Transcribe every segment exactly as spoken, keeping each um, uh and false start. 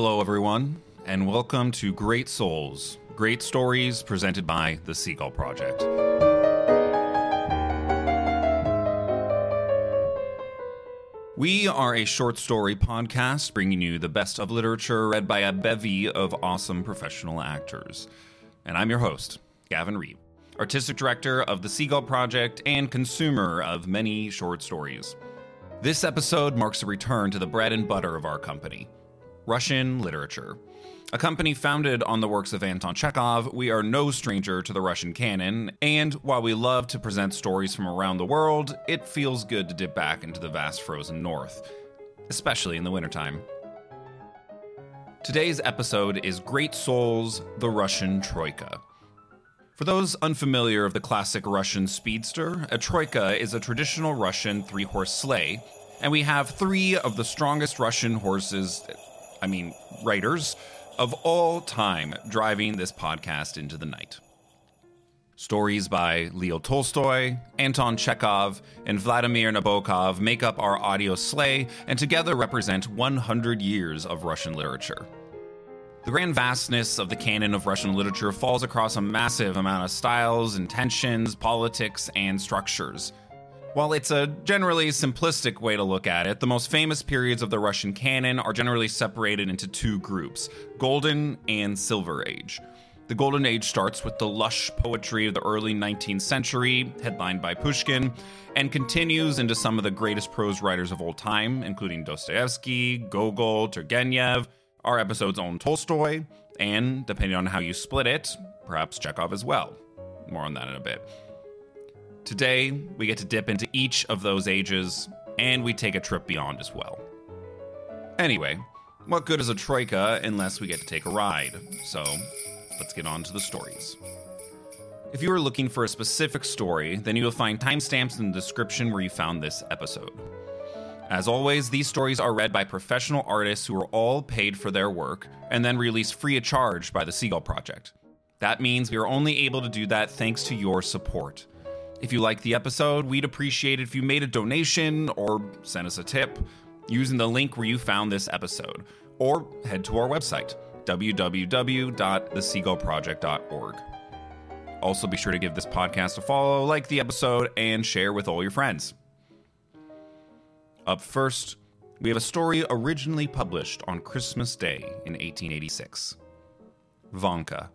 Hello, everyone, and welcome to Great Souls, Great Stories, presented by The Seagull Project. We are a short story podcast bringing you the best of literature read by a bevy of awesome professional actors. And I'm your host, Gavin Reed, artistic director of The Seagull Project and consumer of many short stories. This episode marks a return to the bread and butter of our company, Russian literature. A company founded on the works of Anton Chekhov, we are no stranger to the Russian canon, and while we love to present stories from around the world, it feels good to dip back into the vast frozen north, especially in the wintertime. Today's episode is Great Souls, the Russian Troika. For those unfamiliar of the classic Russian speedster, a troika is a traditional Russian three-horse sleigh, and we have three of the strongest Russian horses... I mean, writers of all time driving this podcast into the night. Stories by Leo Tolstoy, Anton Chekhov, and Vladimir Nabokov make up our audio sleigh and together represent one hundred years of Russian literature. The grand vastness of the canon of Russian literature falls across a massive amount of styles, intentions, politics, and structures. While it's a generally simplistic way to look at it, the most famous periods of the Russian canon are generally separated into two groups, Golden and Silver Age. The Golden Age starts with the lush poetry of the early nineteenth century, headlined by Pushkin, and continues into some of the greatest prose writers of all time, including Dostoevsky, Gogol, Turgenev, our episode's own Tolstoy, and, depending on how you split it, perhaps Chekhov as well. More on that in a bit. Today, we get to dip into each of those ages, and we take a trip beyond as well. Anyway, what good is a troika unless we get to take a ride? So, let's get on to the stories. If you are looking for a specific story, then you will find timestamps in the description where you found this episode. As always, these stories are read by professional artists who are all paid for their work, and then released free of charge by the Seagull Project. That means we are only able to do that thanks to your support. If you liked the episode, we'd appreciate it if you made a donation or sent us a tip using the link where you found this episode, or head to our website, w w w dot the seagull project dot org. Also, be sure to give this podcast a follow, like the episode, and share with all your friends. Up first, we have a story originally published on Christmas Day in eighteen eighty-six, Vanka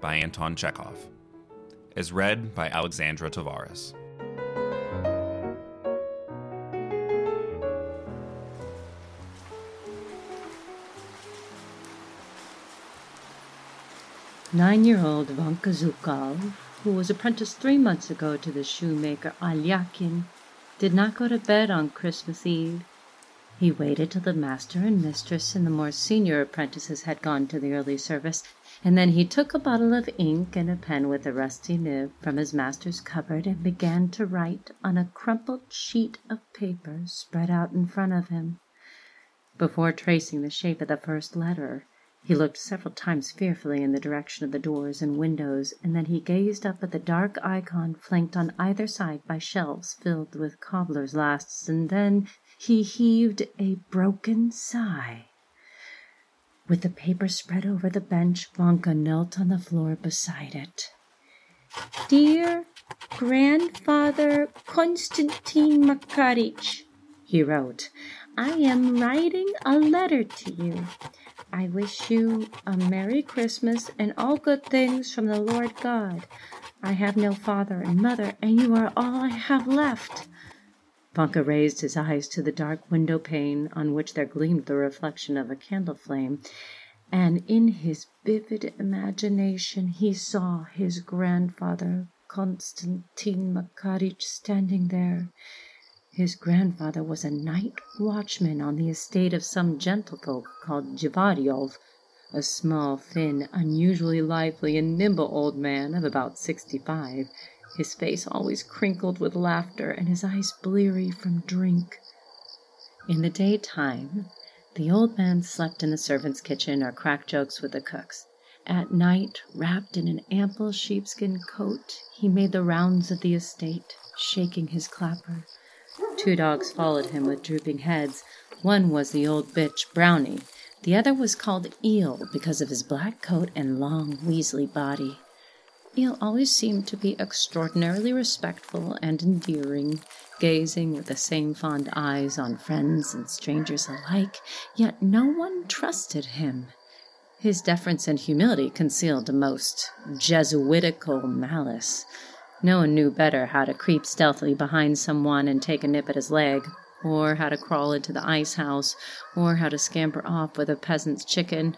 by Anton Chekhov. Is read by Alexandra Tavares. Nine-year-old Vanka Zhukov, who was apprenticed three months ago to the shoemaker Alyakhin, did not go to bed on Christmas Eve. He waited till the master and mistress and the more senior apprentices had gone to the early service, and then he took a bottle of ink and a pen with a rusty nib from his master's cupboard and began to write on a crumpled sheet of paper spread out in front of him. Before tracing the shape of the first letter, he looked several times fearfully in the direction of the doors and windows, and then he gazed up at the dark icon flanked on either side by shelves filled with cobbler's lasts, and then he heaved a broken sigh. With the paper spread over the bench, Vanka knelt on the floor beside it. "Dear Grandfather Konstantin Makarych," he wrote, "I am writing a letter to you. I wish you a Merry Christmas and all good things from the Lord God. I have no father and mother, and you are all I have left." Vanka raised his eyes to the dark window pane, on which there gleamed the reflection of a candle flame, and in his vivid imagination he saw his grandfather, Konstantin Makarych, standing there. His grandfather was a night watchman on the estate of some gentlefolk called Zhivaryov, a small, thin, unusually lively and nimble old man of about sixty-five, his face always crinkled with laughter and his eyes bleary from drink. In the daytime, the old man slept in the servants' kitchen or cracked jokes with the cooks. At night, wrapped in an ample sheepskin coat, he made the rounds of the estate, shaking his clapper. Two dogs followed him with drooping heads. One was the old bitch, Brownie, The other was called Eel because of his black coat and long, weaselly body. Eel always seemed to be extraordinarily respectful and endearing, gazing with the same fond eyes on friends and strangers alike, yet no one trusted him. His deference and humility concealed a most Jesuitical malice. No one knew better how to creep stealthily behind someone and take a nip at his leg, or how to crawl into the ice house, or how to scamper off with a peasant's chicken.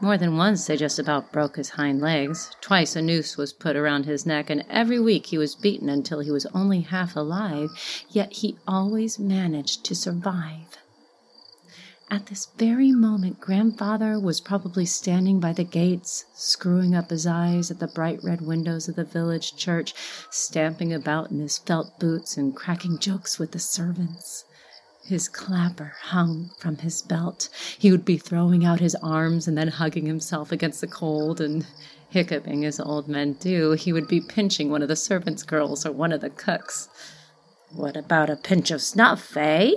More than once they just about broke his hind legs. Twice a noose was put around his neck, and every week he was beaten until he was only half alive, yet he always managed to survive. At this very moment, Grandfather was probably standing by the gates, screwing up his eyes at the bright red windows of the village church, stamping about in his felt boots and cracking jokes with the servants. His clapper hung from his belt. He would be throwing out his arms and then hugging himself against the cold and hiccuping as old men do. He would be pinching one of the servants' girls or one of the cooks. "What about a pinch of snuff, eh?"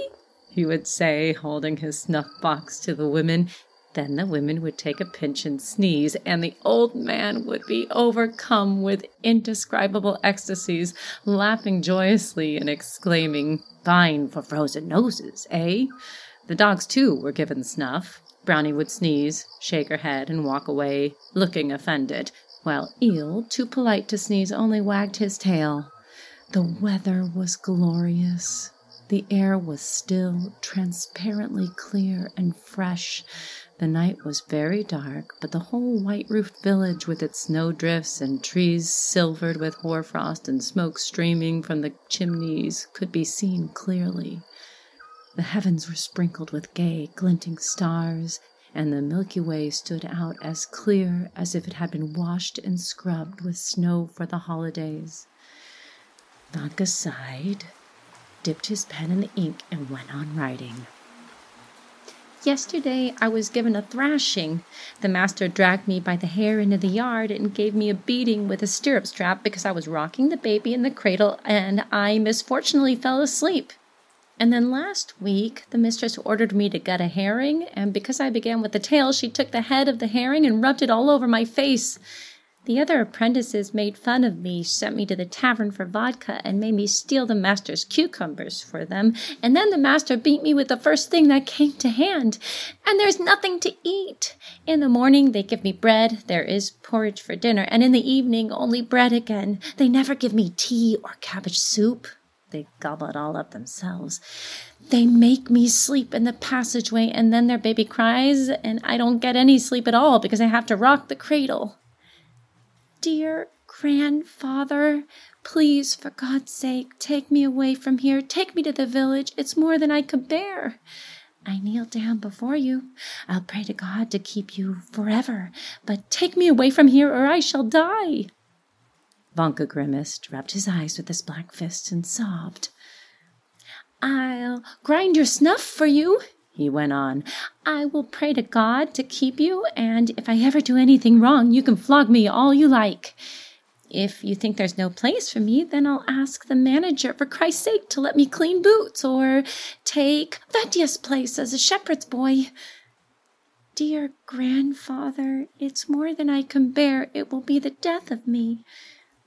he would say, holding his snuff-box to the women. Then the women would take a pinch and sneeze, and the old man would be overcome with indescribable ecstasies, laughing joyously and exclaiming, "Fine for frozen noses, eh?" The dogs, too, were given snuff. Brownie would sneeze, shake her head, and walk away, looking offended, while Eel, too polite to sneeze, only wagged his tail. The weather was glorious. The air was still, transparently clear and fresh. The night was very dark, but the whole white-roofed village with its snowdrifts and trees silvered with hoarfrost and smoke streaming from the chimneys could be seen clearly. The heavens were sprinkled with gay, glinting stars, and the Milky Way stood out as clear as if it had been washed and scrubbed with snow for the holidays. Vanka sighed, dipped his pen in the ink, and went on writing. "Yesterday I was given a thrashing. The master dragged me by the hair into the yard and gave me a beating with a stirrup strap because I was rocking the baby in the cradle and I misfortunately fell asleep. And then last week the mistress ordered me to gut a herring, and because I began with the tail, she took the head of the herring and rubbed it all over my face. The other apprentices made fun of me, sent me to the tavern for vodka, and made me steal the master's cucumbers for them. And then the master beat me with the first thing that came to hand. And there's nothing to eat. In the morning they give me bread. There is porridge for dinner. And in the evening only bread again. They never give me tea or cabbage soup. They gobble it all up themselves. They make me sleep in the passageway, and then their baby cries, and I don't get any sleep at all because I have to rock the cradle. Dear grandfather, please, for God's sake, take me away from here. Take me to the village. It's more than I could bear. I kneel down before you. I'll pray to God to keep you forever. But take me away from here or I shall die." Vanka grimaced, rubbed his eyes with his black fist, and sobbed. "I'll grind your snuff for you," he went on. "I will pray to God to keep you, and if I ever do anything wrong, you can flog me all you like. If you think there's no place for me, then I'll ask the manager, for Christ's sake, to let me clean boots, or take Fetia's place as a shepherd's boy. Dear grandfather, it's more than I can bear. It will be the death of me.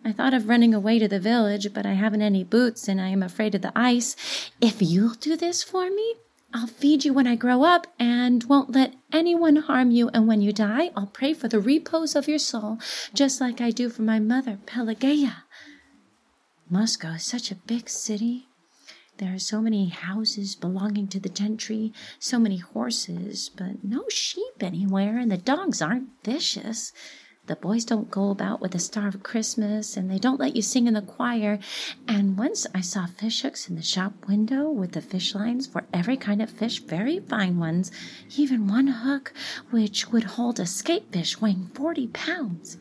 I thought of running away to the village, but I haven't any boots, and I am afraid of the ice. If you'll do this for me, I'll feed you when I grow up and won't let anyone harm you, and when you die, I'll pray for the repose of your soul, just like I do for my mother, Pelageya. Moscow is such a big city. There are so many houses belonging to the gentry, so many horses, but no sheep anywhere, and the dogs aren't vicious. The boys don't go about with a star of Christmas, and they don't let you sing in the choir. And once I saw fish hooks in the shop window with the fish lines for every kind of fish, very fine ones, even one hook which would hold a skatefish weighing forty pounds.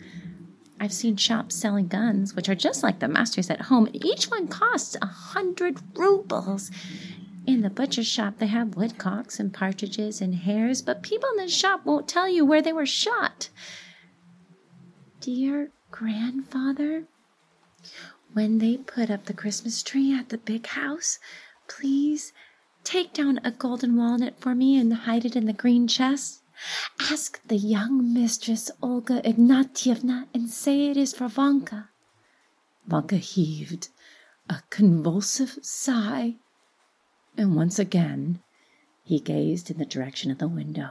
I've seen shops selling guns, which are just like the master's at home, and each one costs a hundred rubles. In the butcher's shop they have woodcocks and partridges and hares, but people in the shop won't tell you where they were shot. Dear grandfather, when they put up the Christmas tree at the big house, please take down a golden walnut for me and hide it in the green chest. Ask the young mistress Olga Ignatyevna and say it is for Vanka." Vanka heaved a convulsive sigh, and once again he gazed in the direction of the window.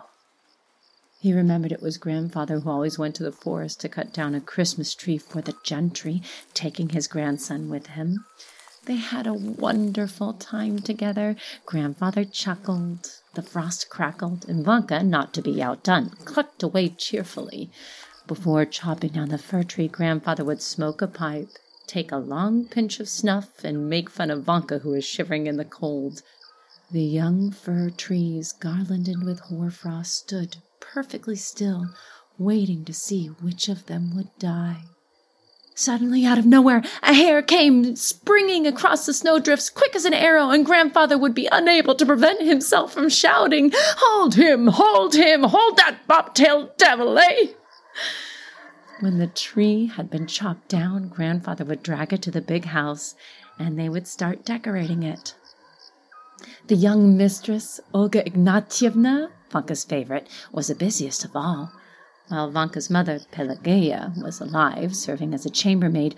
He remembered it was grandfather who always went to the forest to cut down a Christmas tree for the gentry, taking his grandson with him. They had a wonderful time together. Grandfather chuckled, the frost crackled, and Vanka, not to be outdone, clucked away cheerfully. Before chopping down the fir tree, grandfather would smoke a pipe, take a long pinch of snuff, and make fun of Vanka, who was shivering in the cold. The young fir trees, garlanded with hoarfrost, stood perfectly still, waiting to see which of them would die. Suddenly, out of nowhere, a hare came springing across the snowdrifts, quick as an arrow, and grandfather would be unable to prevent himself from shouting, "Hold him! Hold him! Hold that bobtailed devil, eh?" When the tree had been chopped down, grandfather would drag it to the big house, and they would start decorating it. The young mistress, Olga Ignatyevna, Vanka's favorite, was the busiest of all. While Vanka's mother, Pelageya, was alive, serving as a chambermaid,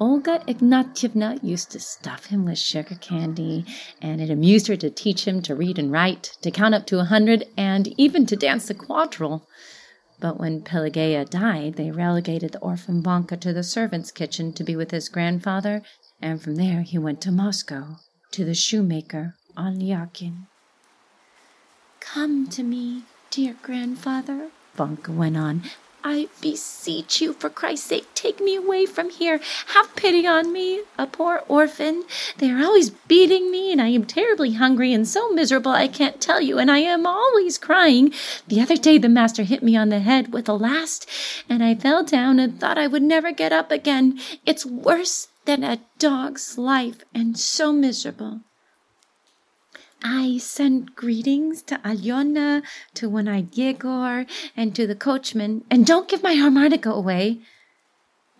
Olga Ignatyevna used to stuff him with sugar candy, and it amused her to teach him to read and write, to count up to a hundred, and even to dance the quadrille. But when Pelageya died, they relegated the orphan Vanka to the servants' kitchen to be with his grandfather, and from there he went to Moscow, to the shoemaker, Alyakhin. "Come to me, dear grandfather," Vanka went on. "I beseech you, for Christ's sake, take me away from here. Have pity on me, a poor orphan. They are always beating me, and I am terribly hungry and so miserable I can't tell you, and I am always crying. The other day the master hit me on the head with a last, and I fell down and thought I would never get up again. It's worse than a dog's life, and so miserable. I sent greetings to Alyona, to one-eyed Yegor, and to the coachman, and don't give my harmonica away.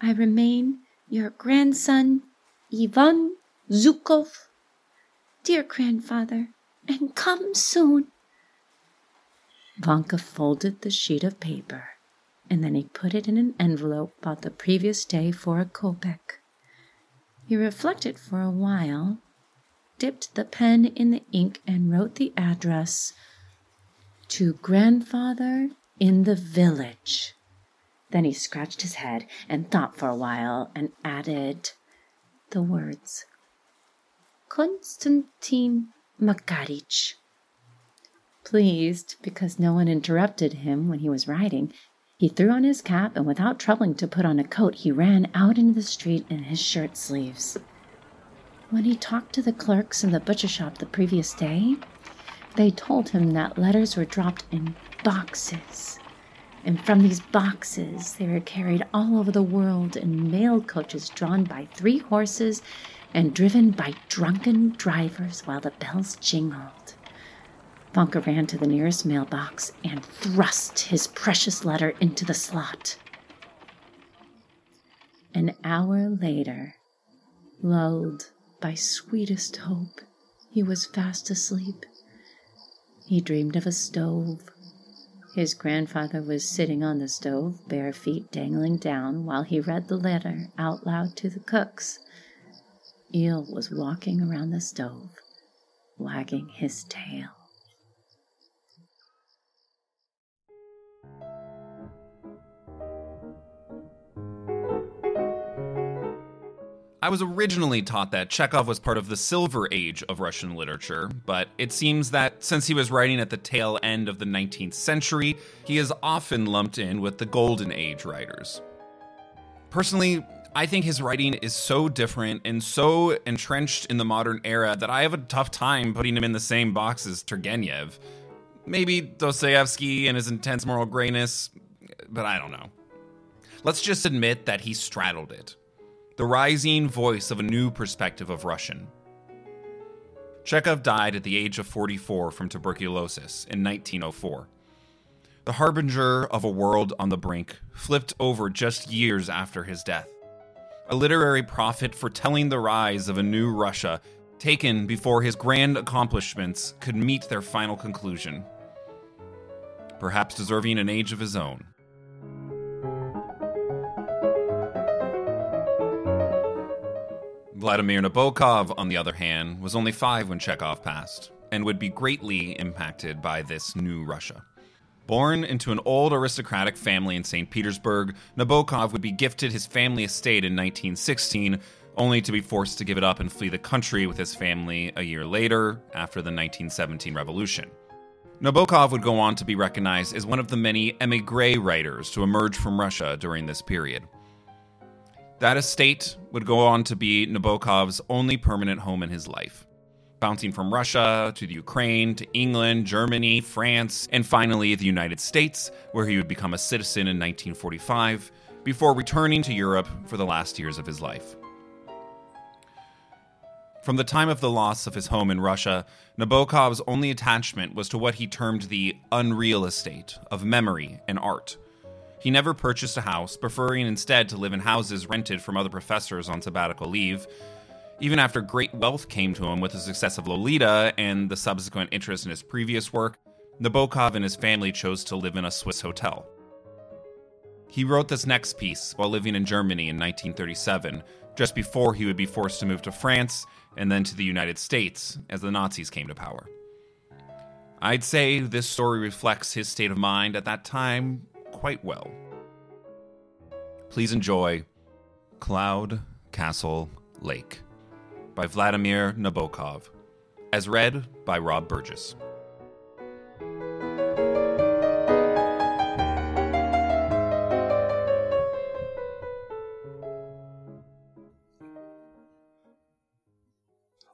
I remain your grandson, Ivan Zhukov. Dear grandfather, and come soon." Vanka folded the sheet of paper, and then he put it in an envelope bought the previous day for a kopeck. He reflected for a while, dipped the pen in the ink, and wrote the address to grandfather in the village. Then he scratched his head and thought for a while and added the words, "Konstantin Makarych." Pleased because no one interrupted him when he was writing, he threw on his cap, and without troubling to put on a coat, he ran out into the street in his shirt sleeves. When he talked to the clerks in the butcher shop the previous day, they told him that letters were dropped in boxes, and from these boxes they were carried all over the world in mail coaches drawn by three horses and driven by drunken drivers while the bells jingled. Vanka ran to the nearest mailbox and thrust his precious letter into the slot. An hour later, lulled by sweetest hope, he was fast asleep. He dreamed of a stove. His grandfather was sitting on the stove, bare feet dangling down, while he read the letter out loud to the cooks. Eel was walking around the stove, wagging his tail. I was originally taught that Chekhov was part of the Silver Age of Russian literature, but it seems that since he was writing at the tail end of the nineteenth century, he is often lumped in with the Golden Age writers. Personally, I think his writing is so different and so entrenched in the modern era that I have a tough time putting him in the same box as Turgenev. Maybe Dostoevsky and his intense moral grayness, but I don't know. Let's just admit that he straddled it. The rising voice of a new perspective of Russian. Chekhov died at the age of forty-four from tuberculosis in nineteen oh four. The harbinger of a world on the brink flipped over just years after his death. A literary prophet foretelling the rise of a new Russia, taken before his grand accomplishments could meet their final conclusion. perhaps deserving an age of his own. Vladimir Nabokov, on the other hand, was only five when Chekhov passed, and would be greatly impacted by this new Russia. Born into an old aristocratic family in Saint Petersburg, Nabokov would be gifted his family estate in nineteen sixteen, only to be forced to give it up and flee the country with his family a year later, after the nineteen seventeen revolution. Nabokov would go on to be recognized as one of the many émigré writers to emerge from Russia during this period. That estate would go on to be Nabokov's only permanent home in his life, bouncing from Russia to the Ukraine to England, Germany, France, and finally the United States, where he would become a citizen in nineteen forty-five, before returning to Europe for the last years of his life. From the time of the loss of his home in Russia, Nabokov's only attachment was to what he termed the unreal estate of memory and art. He never purchased a house, preferring instead to live in houses rented from other professors on sabbatical leave. Even after great wealth came to him with the success of Lolita and the subsequent interest in his previous work, Nabokov and his family chose to live in a Swiss hotel. He wrote this next piece while living in Germany in nineteen thirty-seven, just before he would be forced to move to France and then to the United States as the Nazis came to power. I'd say this story reflects his state of mind at that time quite well. Please enjoy Cloud Castle Lake by Vladimir Nabokov, as read by Rob Burgess.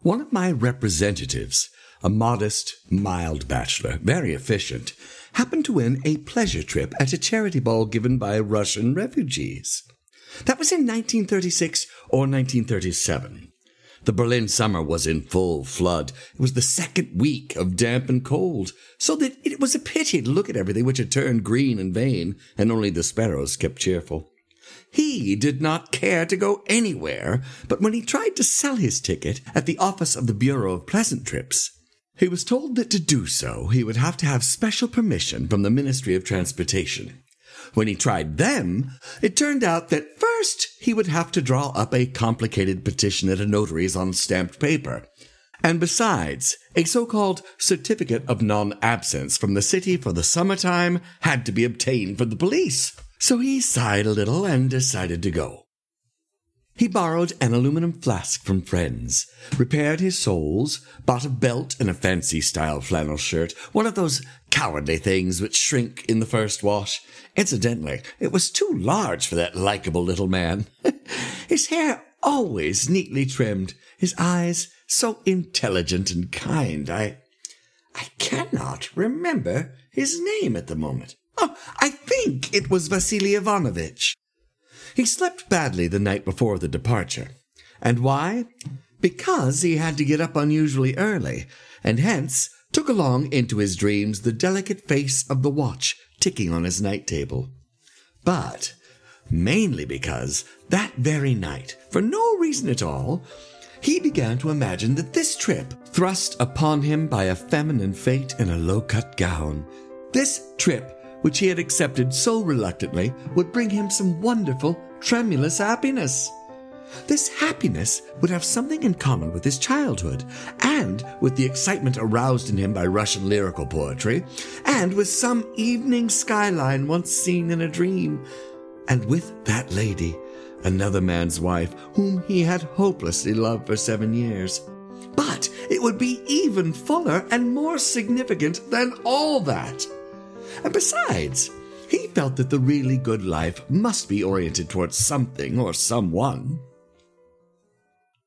One of my representatives, a modest, mild bachelor, very efficient, happened to win a pleasure trip at a charity ball given by Russian refugees. That was in nineteen thirty-six or nineteen thirty-seven. The Berlin summer was in full flood. It was the second week of damp and cold, so that it was a pity to look at everything which had turned green and vain, and only the sparrows kept cheerful. He did not care to go anywhere, but when he tried to sell his ticket at the office of the Bureau of Pleasant Trips, he was told that to do so he would have to have special permission from the Ministry of Transportation. When he tried them, it turned out that first he would have to draw up a complicated petition at a notary's on stamped paper, and besides, a so-called certificate of non-absence from the city for the summertime had to be obtained from the police. So he sighed a little and decided to go. He borrowed an aluminum flask from friends, repaired his soles, bought a belt and a fancy-style flannel shirt, one of those cowardly things which shrink in the first wash. Incidentally, it was too large for that likable little man. His hair always neatly trimmed, his eyes so intelligent and kind. I, I cannot remember his name at the moment. Oh, I think it was Vasily Ivanovich. He slept badly the night before the departure. And why? Because he had to get up unusually early, and hence took along into his dreams the delicate face of the watch ticking on his night table. But mainly because that very night, for no reason at all, he began to imagine that this trip, thrust upon him by a feminine fate in a low-cut gown, this trip, which he had accepted so reluctantly, would bring him some wonderful, tremulous happiness. This happiness would have something in common with his childhood, and with the excitement aroused in him by Russian lyrical poetry, and with some evening skyline once seen in a dream, and with that lady, another man's wife, whom he had hopelessly loved for seven years. But it would be even fuller and more significant than all that. And besides, he felt that the really good life must be oriented towards something or someone.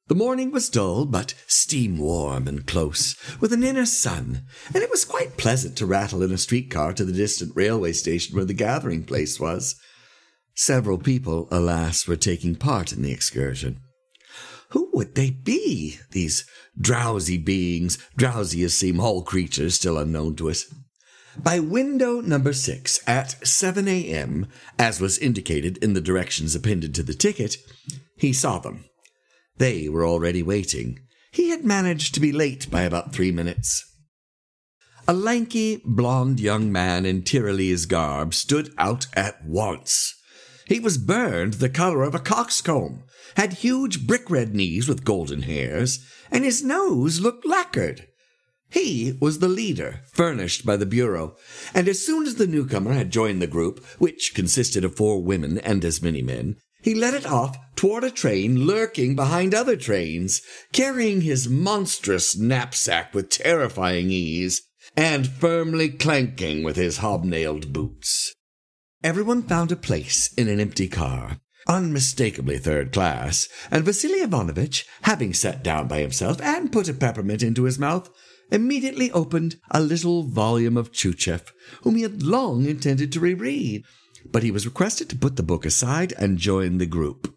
The morning was dull, but steam-warm and close, with an inner sun, and it was quite pleasant to rattle in a streetcar to the distant railway station where the gathering place was. Several people, alas, were taking part in the excursion. Who would they be, these drowsy beings, drowsy as seem all creatures still unknown to us? By window number six, at seven a.m., as was indicated in the directions appended to the ticket, he saw them. They were already waiting. He had managed to be late by about three minutes. A lanky, blond young man in Tyrolese garb stood out at once. He was burned the color of a cockscomb, had huge brick-red knees with golden hairs, and his nose looked lacquered. He was the leader, furnished by the bureau, and as soon as the newcomer had joined the group, which consisted of four women and as many men, he led it off toward a train lurking behind other trains, carrying his monstrous knapsack with terrifying ease, and firmly clanking with his hobnailed boots. Everyone found a place in an empty car, unmistakably third class, and Vasily Ivanovich, having sat down by himself and put a peppermint into his mouth, immediately opened a little volume of Tyutchev, whom he had long intended to reread, but he was requested to put the book aside and join the group.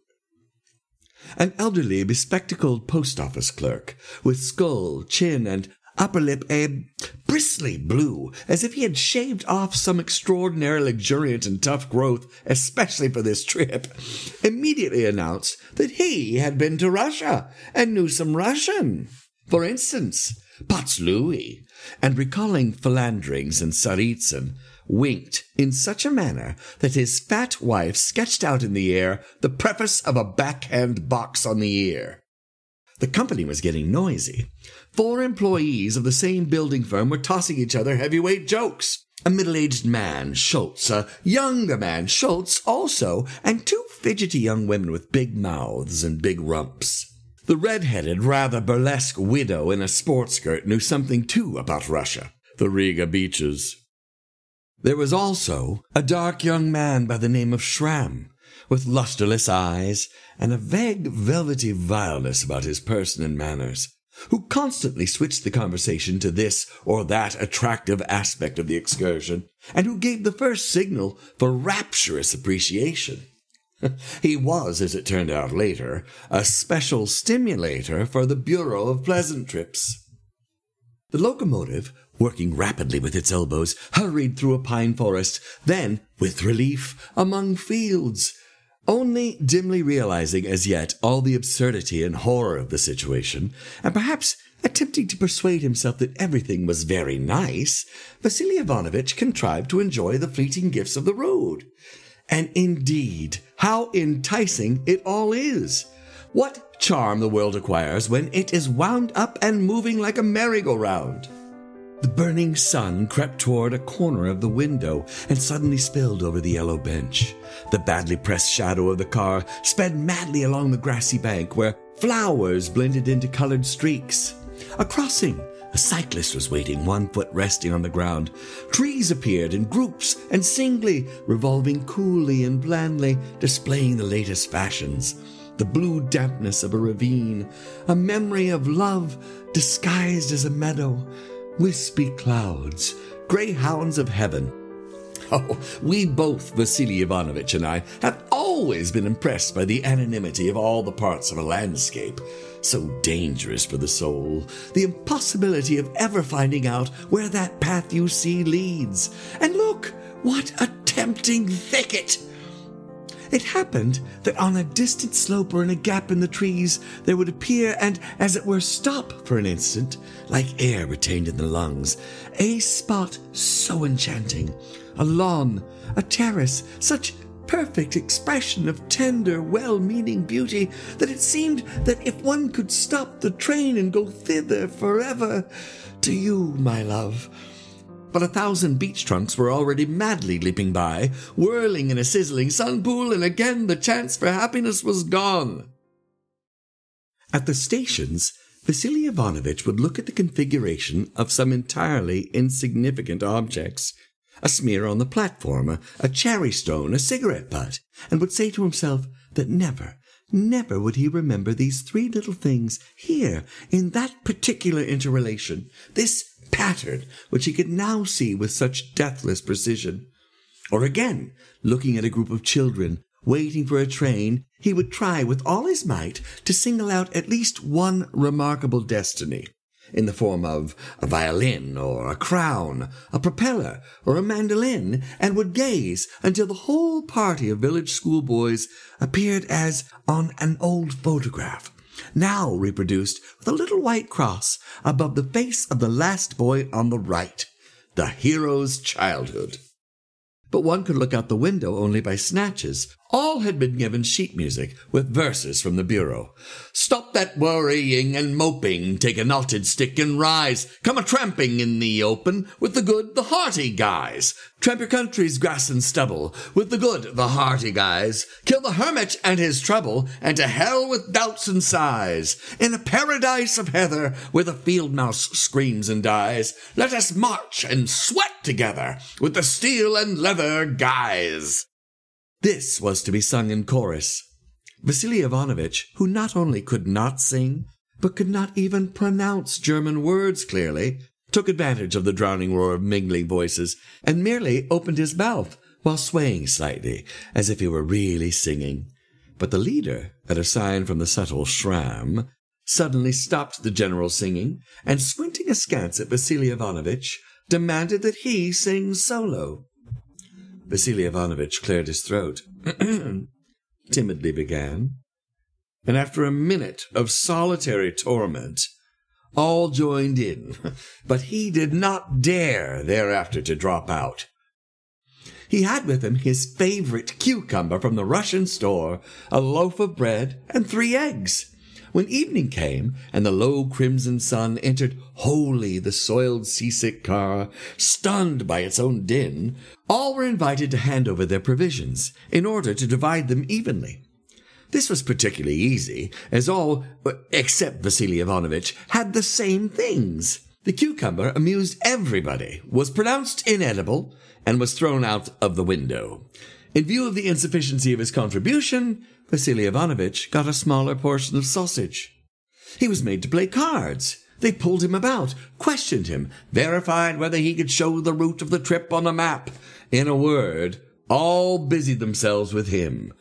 An elderly, bespectacled post-office clerk, with skull, chin, and upper lip a bristly blue, as if he had shaved off some extraordinary luxuriant and tough growth, especially for this trip, immediately announced that he had been to Russia and knew some Russian. For instance, Patslui, and recalling philanderings in Tsaritsyn, winked in such a manner that his fat wife sketched out in the air the preface of a backhand box on the ear. The company was getting noisy. Four employees of the same building firm were tossing each other heavyweight jokes. A middle-aged man, Schultz, a younger man, Schultz also, and two fidgety young women with big mouths and big rumps. The red-headed, rather burlesque widow in a sports skirt knew something, too, about Russia, the Riga beaches. There was also a dark young man by the name of Schramm, with lusterless eyes and a vague velvety vileness about his person and manners, who constantly switched the conversation to this or that attractive aspect of the excursion, and who gave the first signal for rapturous appreciation. He was, as it turned out later, a special stimulator for the Bureau of Pleasant Trips. The locomotive, working rapidly with its elbows, hurried through a pine forest, then, with relief, among fields, only dimly realizing as yet all the absurdity and horror of the situation, and perhaps attempting to persuade himself that everything was very nice, Vasily Ivanovich contrived to enjoy the fleeting gifts of the road. And indeed, how enticing it all is! What charm the world acquires when it is wound up and moving like a merry-go-round! The burning sun crept toward a corner of the window and suddenly spilled over the yellow bench. The badly pressed shadow of the car sped madly along the grassy bank where flowers blended into colored streaks. A crossing, a cyclist was waiting, one foot resting on the ground. Trees appeared in groups and singly, revolving coolly and blandly, displaying the latest fashions. The blue dampness of a ravine, a memory of love disguised as a meadow. Wispy clouds, greyhounds of heaven. Oh, we both, Vasily Ivanovich and I, have always been impressed by the anonymity of all the parts of a landscape, so dangerous for the soul, the impossibility of ever finding out where that path you see leads. And look, what a tempting thicket! It happened that on a distant slope or in a gap in the trees there would appear and, as it were, stop for an instant, like air retained in the lungs, a spot so enchanting, a lawn, a terrace, such perfect expression of tender, well-meaning beauty that it seemed that if one could stop the train and go thither forever, to you, my love. But a thousand beech trunks were already madly leaping by, whirling in a sizzling sun pool, and again the chance for happiness was gone. At the stations, Vasily Ivanovich would look at the configuration of some entirely insignificant objects, a smear on the platform, a, a cherry stone, a cigarette butt, and would say to himself that never, never would he remember these three little things here, in that particular interrelation, this pattern which he could now see with such deathless precision. Or again, looking at a group of children waiting for a train, he would try with all his might to single out at least one remarkable destiny, in the form of a violin or a crown, a propeller or a mandolin, and would gaze until the whole party of village schoolboys appeared as on an old photograph, now reproduced with a little white cross above the face of the last boy on the right, The Hero's Childhood. But one could look out the window only by snatches. All had been given sheet music, with verses from the bureau. Stop that worrying and moping, take a knotted stick and rise. Come a-tramping in the open, with the good, the hearty guys. Tramp your country's grass and stubble, with the good, the hearty guys. Kill the hermit and his trouble, and to hell with doubts and sighs. In a paradise of heather, where the field mouse screams and dies, let us march and sweat together, with the steel and leather guys. This was to be sung in chorus. Vasily Ivanovich, who not only could not sing, but could not even pronounce German words clearly, took advantage of the drowning roar of mingling voices, and merely opened his mouth while swaying slightly, as if he were really singing. But the leader, at a sign from the subtle Schramm, suddenly stopped the general singing, and squinting askance at Vasily Ivanovich, demanded that he sing solo. Vasily Ivanovich cleared his throat, timidly began, and after a minute of solitary torment, all joined in, but he did not dare thereafter to drop out. He had with him his favorite cucumber from the Russian store, a loaf of bread, and three eggs. When evening came, and the low crimson sun entered wholly the soiled seasick car, stunned by its own din, all were invited to hand over their provisions, in order to divide them evenly. This was particularly easy, as all, except Vasily Ivanovich, had the same things. The cucumber amused everybody, was pronounced inedible, and was thrown out of the window. In view of the insufficiency of his contribution, Vasily Ivanovich got a smaller portion of sausage. He was made to play cards. They pulled him about, questioned him, verified whether he could show the route of the trip on a map. In a word, all busied themselves with him.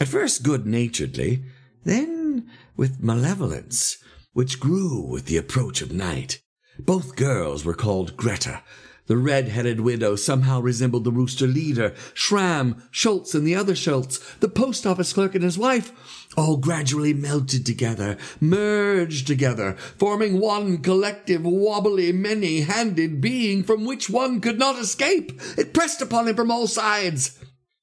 At first good-naturedly, then with malevolence, which grew with the approach of night. Both girls were called Greta. The red-headed widow somehow resembled the rooster leader, Schramm, Schultz, and the other Schultz, the post-office clerk and his wife, all gradually melted together, merged together, forming one collective, wobbly, many-handed being from which one could not escape. It pressed upon him from all sides.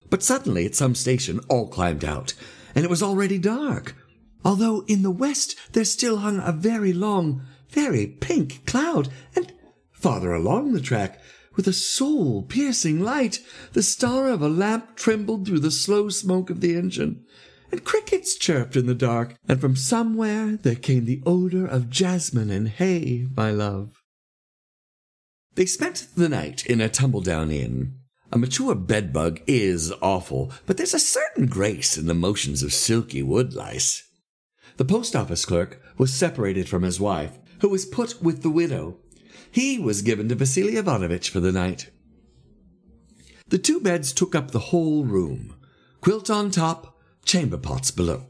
But suddenly, at some station, all climbed out, and it was already dark, although in the west there still hung a very long, very pink cloud, and farther along the track, with a soul-piercing light, the star of a lamp trembled through the slow smoke of the engine, and crickets chirped in the dark, and from somewhere there came the odor of jasmine and hay, my love. They spent the night in a tumble-down inn. A mature bedbug is awful, but there's a certain grace in the motions of silky woodlice. The post-office clerk was separated from his wife, who was put with the widow. He was given to Vasily Ivanovich for the night. The two beds took up the whole room, quilt on top, chamber pots below.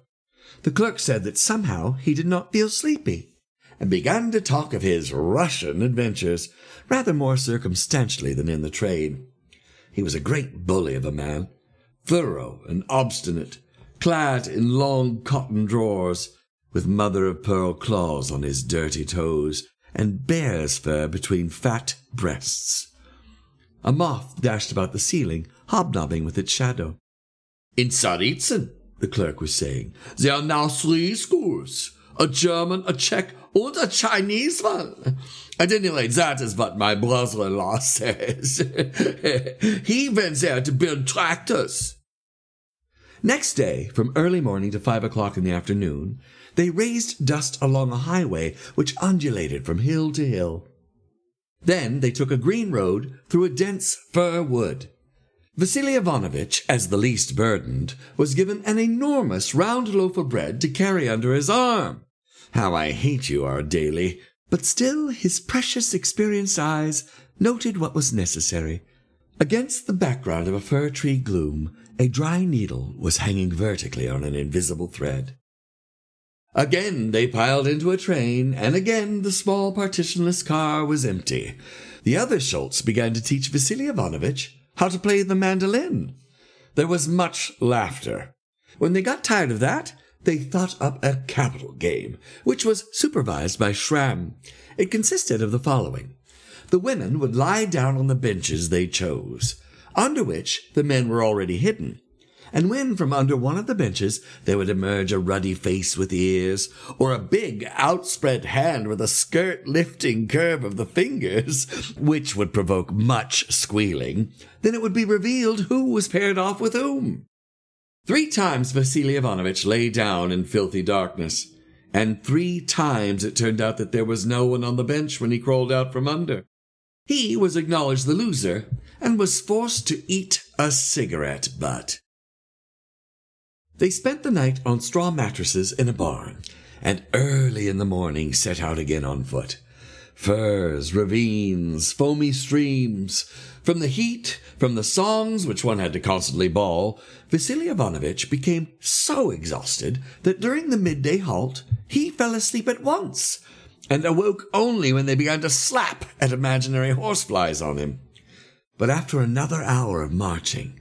The clerk said that somehow he did not feel sleepy, and began to talk of his Russian adventures, rather more circumstantially than in the trade. He was a great bully of a man, thorough and obstinate, clad in long cotton drawers, with mother-of-pearl claws on his dirty toes, and bear's fur between fat breasts. A moth dashed about the ceiling, hobnobbing with its shadow. In Tsaritsyn, the clerk was saying, there are now three schools, a German, a Czech, and a Chinese one. At any rate, that is what my brother-in-law says. He went there to build tractors. Next day, from early morning to five o'clock in the afternoon, they raised dust along a highway which undulated from hill to hill. Then they took a green road through a dense fir wood. Vasily Ivanovich, as the least burdened, was given an enormous round loaf of bread to carry under his arm. How I hate you, our daily! But still his precious experienced eyes noted what was necessary. Against the background of a fir tree gloom, a dry needle was hanging vertically on an invisible thread. Again they piled into a train, and again the small partitionless car was empty. The other Schultz began to teach Vasily Ivanovich how to play the mandolin. There was much laughter. When they got tired of that, they thought up a capital game, which was supervised by Schramm. It consisted of the following. the women would lie down on the benches they chose, under which the men were already hidden, and when from under one of the benches there would emerge a ruddy face with ears, or a big outspread hand with a skirt-lifting curve of the fingers, which would provoke much squealing, then it would be revealed who was paired off with whom. Three times Vasily Ivanovich lay down in filthy darkness, and three times it turned out that there was no one on the bench when he crawled out from under. He was acknowledged the loser, and was forced to eat a cigarette butt. They spent the night on straw mattresses in a barn, and early in the morning set out again on foot. Firs, ravines, foamy streams. From the heat, from the songs which one had to constantly bawl, Vasily Ivanovich became so exhausted that during the midday halt he fell asleep at once, and awoke only when they began to slap at imaginary horseflies on him. But after another hour of marching,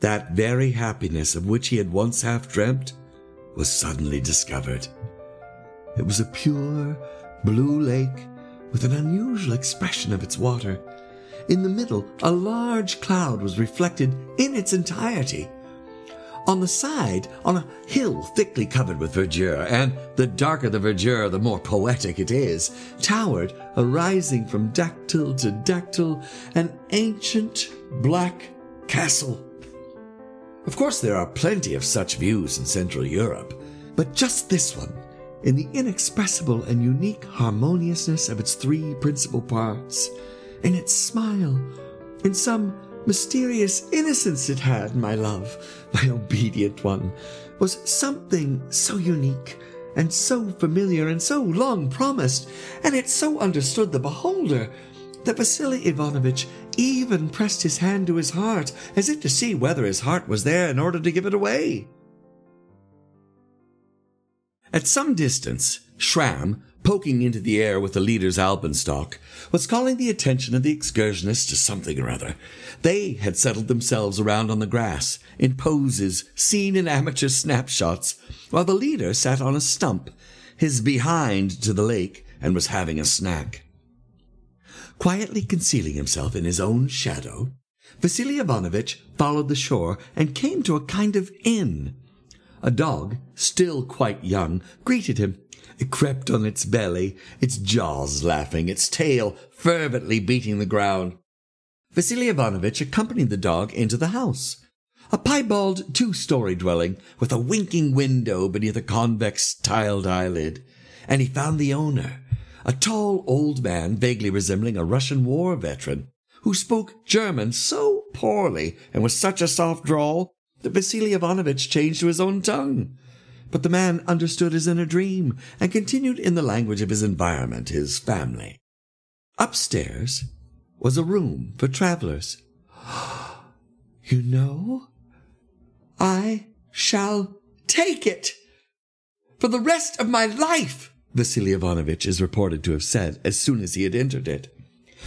that very happiness of which he had once half dreamt was suddenly discovered. It was a pure, blue lake with an unusual expression of its water. In the middle, a large cloud was reflected in its entirety. On the side, on a hill thickly covered with verdure, and the darker the verdure, the more poetic it is, towered, arising from dactyl to dactyl, an ancient black castle. Of course, there are plenty of such views in Central Europe, but just this one, in the inexpressible and unique harmoniousness of its three principal parts, in its smile, in some mysterious innocence it had, my love, my obedient one, was something so unique, and so familiar, and so long promised, and it so understood the beholder, that Vasily Ivanovich even pressed his hand to his heart, as if to see whether his heart was there in order to give it away. At some distance, Schramm, poking into the air with the leader's alpenstock, was calling the attention of the excursionists to something or other. They had settled themselves around on the grass, in poses seen in amateur snapshots, while the leader sat on a stump, his behind to the lake, and was having a snack. Quietly concealing himself in his own shadow, Vasily Ivanovich followed the shore and came to a kind of inn. A dog, still quite young, greeted him. It crept on its belly, its jaws laughing, its tail fervently beating the ground. Vasily Ivanovich accompanied the dog into the house, a piebald two-story dwelling with a winking window beneath a convex tiled eyelid, and he found the owner, a tall old man vaguely resembling a Russian war veteran, who spoke German so poorly and with such a soft drawl that Vasily Ivanovich changed to his own tongue. But the man understood as in a dream, and continued in the language of his environment, his family. Upstairs was a room for travellers. "You know, I shall take it for the rest of my life," Vasily Ivanovich is reported to have said as soon as he had entered it.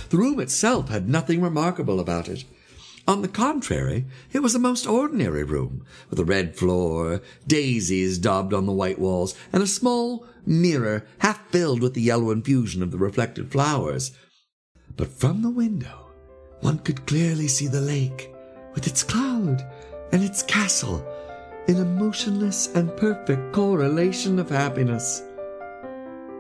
The room itself had nothing remarkable about it. On the contrary, it was a most ordinary room, with a red floor, daisies daubed on the white walls, and a small mirror half filled with the yellow infusion of the reflected flowers. But from the window one could clearly see the lake, with its cloud and its castle, in a motionless and perfect correlation of happiness.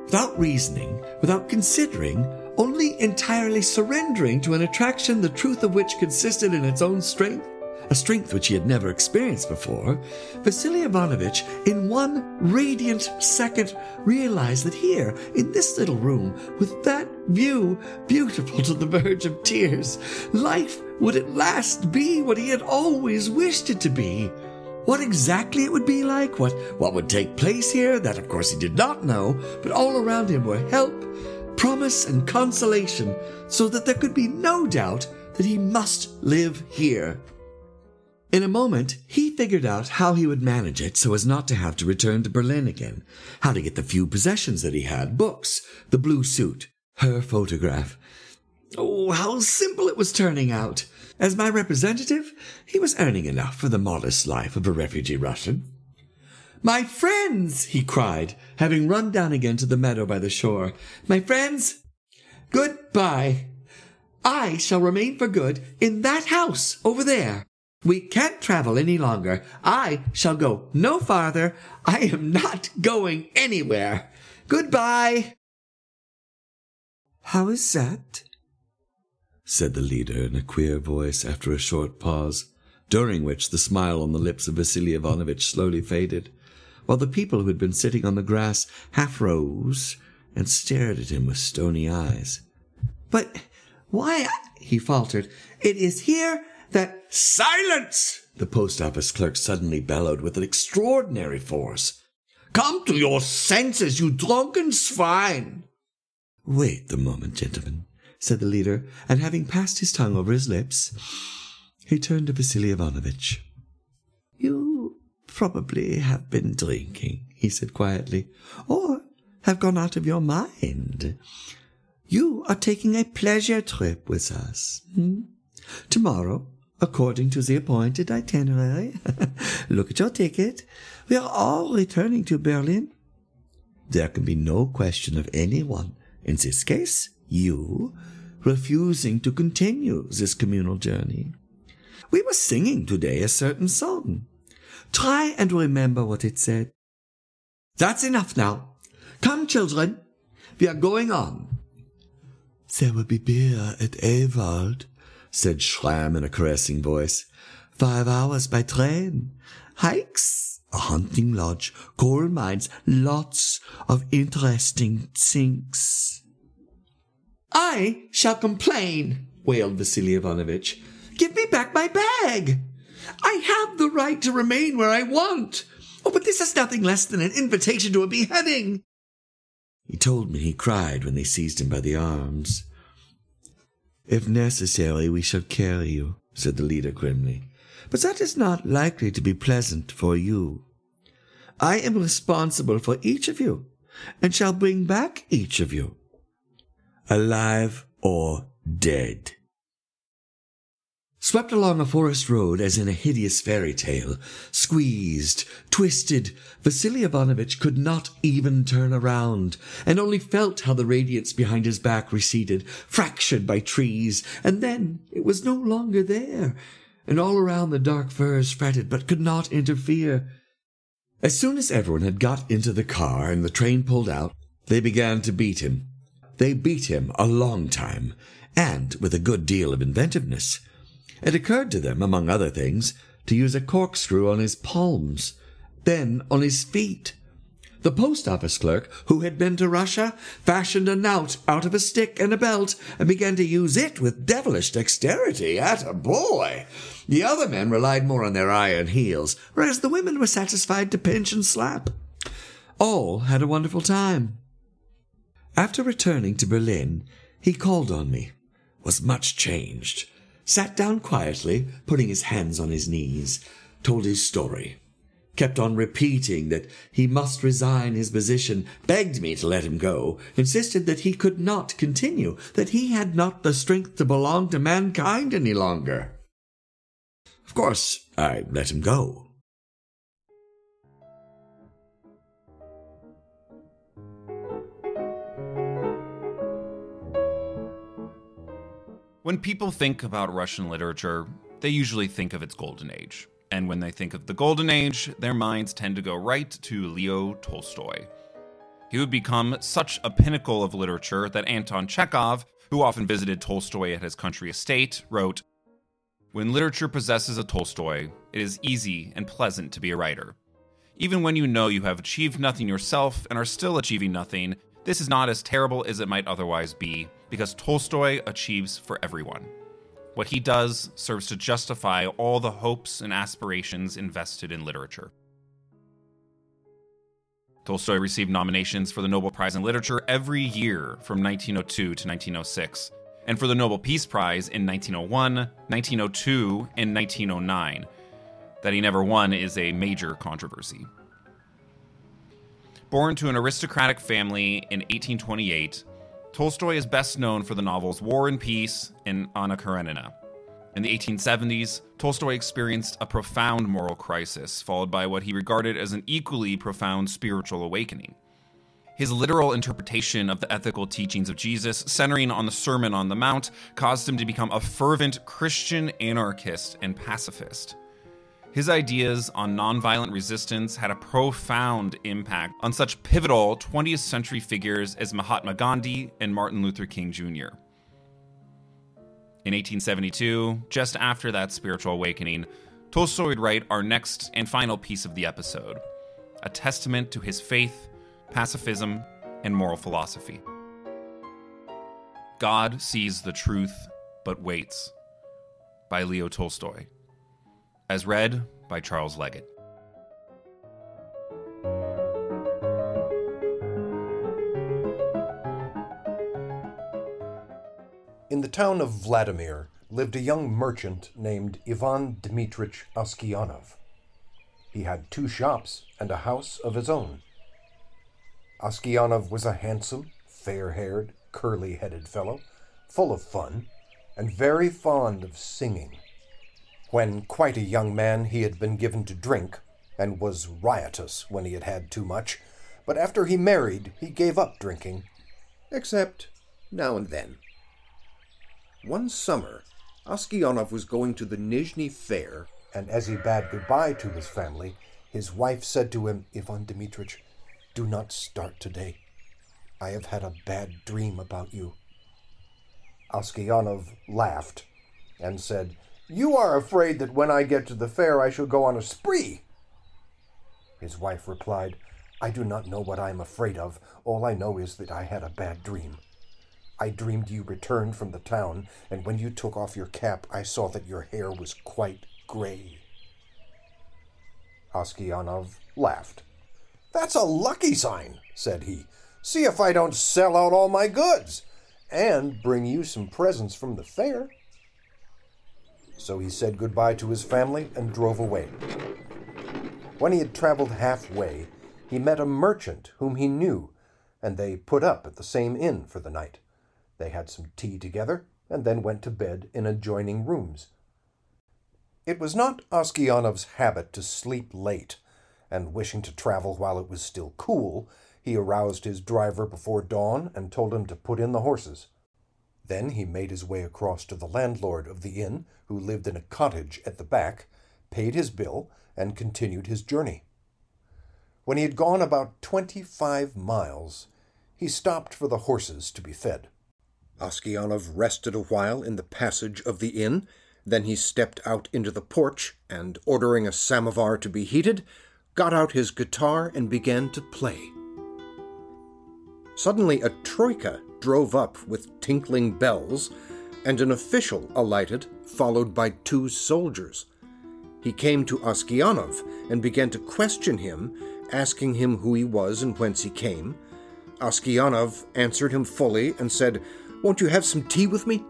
Without reasoning, without considering, only entirely surrendering to an attraction the truth of which consisted in its own strength, a strength which he had never experienced before, Vasily Ivanovich, in one radiant second, realized that here, in this little room, with that view beautiful to the verge of tears, life would at last be what he had always wished it to be. What exactly it would be like, what, what would take place here, that of course he did not know, but all around him were help, promise, and consolation, so that there could be no doubt that he must live here. In a moment he figured out how he would manage it so as not to have to return to Berlin again, how to get the few possessions that he had, books, the blue suit, her photograph. Oh, how simple it was turning out! As my representative, he was earning enough for the modest life of a refugee Russian. "My friends," he cried, having run down again to the meadow by the shore, "my friends, good-bye. I shall remain for good in that house over there. We can't travel any longer. I shall go no farther. I am not going anywhere. Goodbye." "How is that?" said the leader in a queer voice after a short pause, during which the smile on the lips of Vasily Ivanovich slowly faded, while the people who had been sitting on the grass half rose and stared at him with stony eyes. "But why—" he faltered. "It is here that—" "Silence!" the post-office clerk suddenly bellowed with an extraordinary force. "Come to your senses, you drunken swine!" "Wait a moment, gentlemen," said the leader, and having passed his tongue over his lips, he turned to Vasily Ivanovich. "You probably have been drinking," he said quietly, "or have gone out of your mind. You are taking a pleasure trip with us. Hmm? Tomorrow, according to the appointed itinerary, look at your ticket, we are all returning to Berlin. There can be no question of anyone, in this case you, refusing to continue this communal journey. We were singing today a certain song. Try and remember what it said. That's enough now. Come, children, we are going on." "There will be beer at Ewald," said Schramm in a caressing voice. "Five hours by train. Hikes, a hunting lodge, coal mines, lots of interesting things." "I shall complain," wailed Vasily Ivanovich. "Give me back my bag. I have the right to remain where I want. Oh, but this is nothing less than an invitation to a beheading." "He told me he cried when they seized him by the arms." "If necessary, we shall carry you," said the leader grimly. "But that is not likely to be pleasant for you. I am responsible for each of you, and shall bring back each of you, alive or dead." Swept along a forest road as in a hideous fairy tale, squeezed, twisted, Vasily Ivanovich could not even turn around, and only felt how the radiance behind his back receded, fractured by trees, and then it was no longer there, and all around the dark firs fretted but could not interfere. As soon as everyone had got into the car and the train pulled out, they began to beat him. They beat him a long time, and with a good deal of inventiveness. It occurred to them, among other things, to use a corkscrew on his palms, then on his feet. The post-office clerk, who had been to Russia, fashioned a knout out of a stick and a belt, and began to use it with devilish dexterity. Attaboy! The other men relied more on their iron heels, whereas the women were satisfied to pinch and slap. All had a wonderful time. After returning to Berlin, he called on me, was much changed, sat down quietly, putting his hands on his knees, told his story, kept on repeating that he must resign his position, begged me to let him go, insisted that he could not continue, that he had not the strength to belong to mankind any longer. Of course, I let him go. When people think about Russian literature, they usually think of its golden age. And when they think of the golden age, their minds tend to go right to Leo Tolstoy. He would become such a pinnacle of literature that Anton Chekhov, who often visited Tolstoy at his country estate, wrote, "When literature possesses a Tolstoy, it is easy and pleasant to be a writer. Even when you know you have achieved nothing yourself and are still achieving nothing, this is not as terrible as it might otherwise be, because Tolstoy achieves for everyone. What he does serves to justify all the hopes and aspirations invested in literature." Tolstoy received nominations for the Nobel Prize in Literature every year from nineteen oh two to nineteen oh six, and for the Nobel Peace Prize in nineteen oh one, nineteen oh two, and nineteen oh nine. That he never won is a major controversy. Born to an aristocratic family in eighteen twenty-eight, Tolstoy is best known for the novels War and Peace and Anna Karenina. In the eighteen seventies, Tolstoy experienced a profound moral crisis, followed by what he regarded as an equally profound spiritual awakening. His literal interpretation of the ethical teachings of Jesus, centering on the Sermon on the Mount, caused him to become a fervent Christian anarchist and pacifist. His ideas on nonviolent resistance had a profound impact on such pivotal twentieth century figures as Mahatma Gandhi and Martin Luther King Junior In eighteen seventy-two, just after that spiritual awakening, Tolstoy would write our next and final piece of the episode, a testament to his faith, pacifism, and moral philosophy. God Sees the Truth But Waits, by Leo Tolstoy. As read by Charles Leggett. In the town of Vladimir lived a young merchant named Ivan Dmitrich Aksionov. He had two shops and a house of his own. Aksionov was a handsome, fair-haired, curly-headed fellow, full of fun, and very fond of singing. When quite a young man, he had been given to drink, and was riotous when he had had too much, but after he married, he gave up drinking, except now and then. One summer, Aksionov was going to the Nizhny fair, and as he bade goodbye to his family, his wife said to him, "Ivan Dmitrich, do not start today. I have had a bad dream about you." Aksionov laughed and said, "You are afraid that when I get to the fair I shall go on a spree." His wife replied, "I do not know what I am afraid of. All I know is that I had a bad dream. I dreamed you returned from the town, and when you took off your cap, I saw that your hair was quite gray." Aksionov laughed. "That's a lucky sign," said he. "See if I don't sell out all my goods, and bring you some presents from the fair." So he said goodbye to his family and drove away. When he had traveled halfway, he met a merchant whom he knew, and they put up at the same inn for the night. They had some tea together, and then went to bed in adjoining rooms. It was not Aksionov's habit to sleep late, and wishing to travel while it was still cool, he aroused his driver before dawn and told him to put in the horses. Then he made his way across to the landlord of the inn, who lived in a cottage at the back, paid his bill, and continued his journey. When he had gone about twenty-five miles, he stopped for the horses to be fed. Aksionov rested a while in the passage of the inn, then he stepped out into the porch, and ordering a samovar to be heated, got out his guitar and began to play. Suddenly a troika drove up with tinkling bells, and an official alighted, followed by two soldiers. He came to Aksionov and began to question him, asking him who he was and whence he came. Aksionov answered him fully and said, "Won't you have some tea with me?"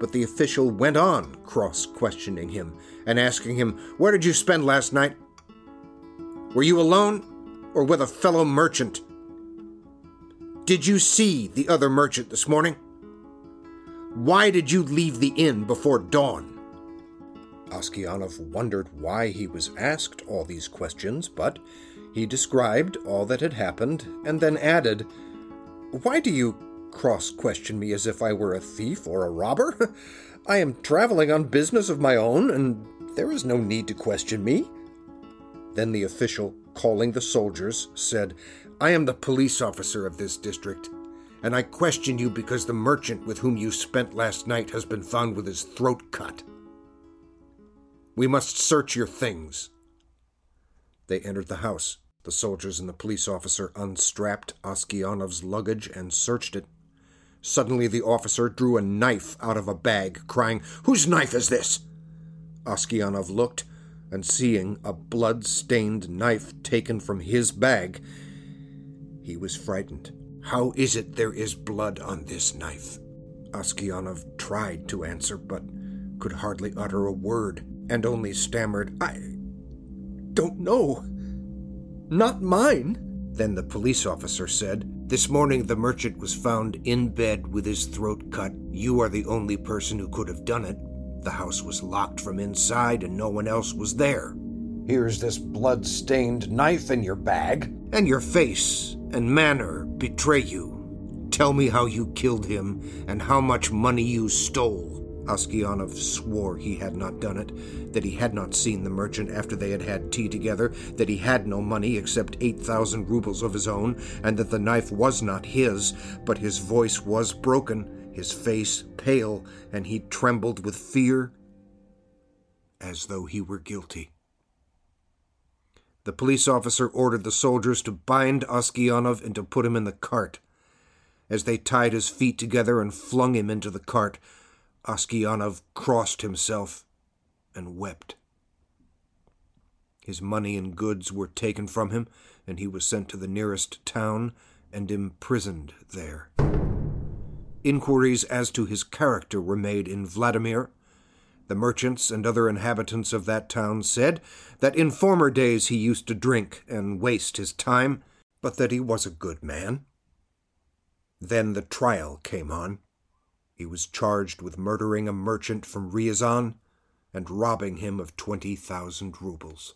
But the official went on cross-questioning him and asking him, "Where did you spend last night? Were you alone or with a fellow merchant? Did you see the other merchant this morning? Why did you leave the inn before dawn?" Aksionov wondered why he was asked all these questions, but he described all that had happened and then added, "Why do you cross-question me as if I were a thief or a robber? I am traveling on business of my own, and there is no need to question me." Then the official, calling the soldiers, said, "I am the police officer of this district, and I question you because the merchant with whom you spent last night has been found with his throat cut. We must search your things." They entered the house. The soldiers and the police officer unstrapped Aksionov's luggage and searched it. Suddenly the officer drew a knife out of a bag, crying, "Whose knife is this?" Aksionov looked, and seeing a blood-stained knife taken from his bag, he was frightened. "How is it there is blood on this knife?" Aksionov tried to answer, but could hardly utter a word, and only stammered, "I don't know. Not mine." Then the police officer said, "This morning the merchant was found in bed with his throat cut. You are the only person who could have done it. The house was locked from inside, and no one else was there. Here's this blood-stained knife in your bag. And your face and manner betray you. Tell me how you killed him and how much money you stole." Aksionov swore he had not done it, that he had not seen the merchant after they had had tea together, that he had no money except eight thousand rubles of his own, and that the knife was not his, but his voice was broken, his face pale, and he trembled with fear as though he were guilty. The police officer ordered the soldiers to bind Aksionov and to put him in the cart. As they tied his feet together and flung him into the cart, Aksionov crossed himself and wept. His money and goods were taken from him, and he was sent to the nearest town and imprisoned there. Inquiries as to his character were made in Vladimir. The merchants and other inhabitants of that town said that in former days he used to drink and waste his time, but that he was a good man. Then the trial came on. He was charged with murdering a merchant from Riazan and robbing him of twenty thousand rubles.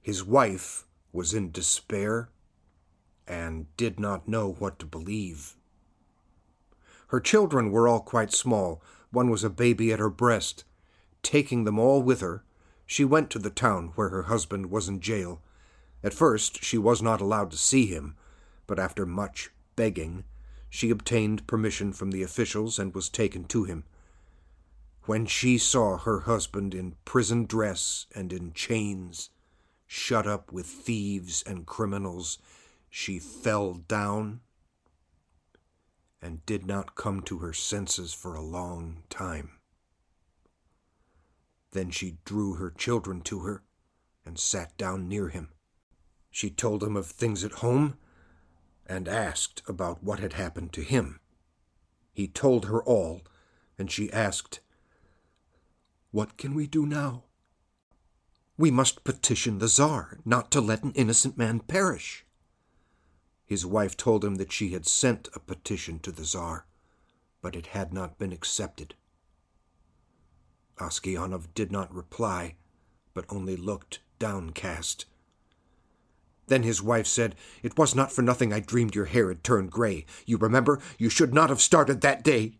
His wife was in despair and did not know what to believe. Her children were all quite small. One was a baby at her breast. Taking them all with her, she went to the town where her husband was in jail. At first she was not allowed to see him, but after much begging, she obtained permission from the officials and was taken to him. When she saw her husband in prison dress and in chains, shut up with thieves and criminals, she fell down and did not come to her senses for a long time. Then she drew her children to her and sat down near him. She told him of things at home and asked about what had happened to him. He told her all, and she asked, "What can we do now?" "We must petition the Tsar not to let an innocent man perish." His wife told him that she had sent a petition to the Tsar, but it had not been accepted. Aksionov did not reply, but only looked downcast. Then his wife said, "It was not for nothing I dreamed your hair had turned gray. You remember, you should not have started that day."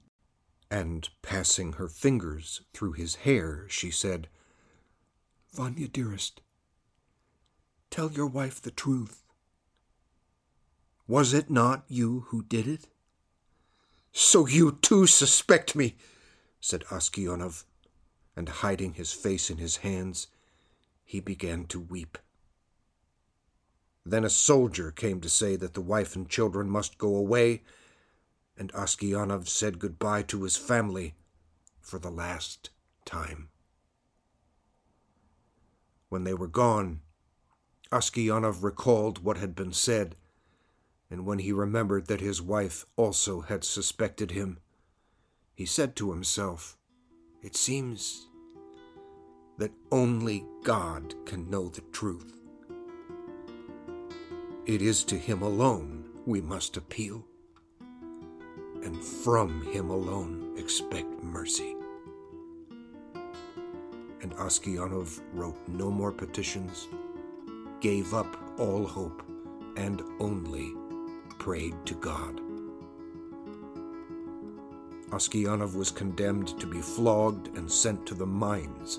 And passing her fingers through his hair, she said, "Vanya, dearest, tell your wife the truth. Was it not you who did it?" "So you too suspect me," said Aksionov, and hiding his face in his hands, he began to weep. Then a soldier came to say that the wife and children must go away, and Aksionov said goodbye to his family for the last time. When they were gone, Aksionov recalled what had been said, and when he remembered that his wife also had suspected him, he said to himself, "It seems that only God can know the truth. It is to him alone we must appeal, and from him alone expect mercy." And Aksionov wrote no more petitions, gave up all hope, and only prayed to God. Aksionov was condemned to be flogged and sent to the mines.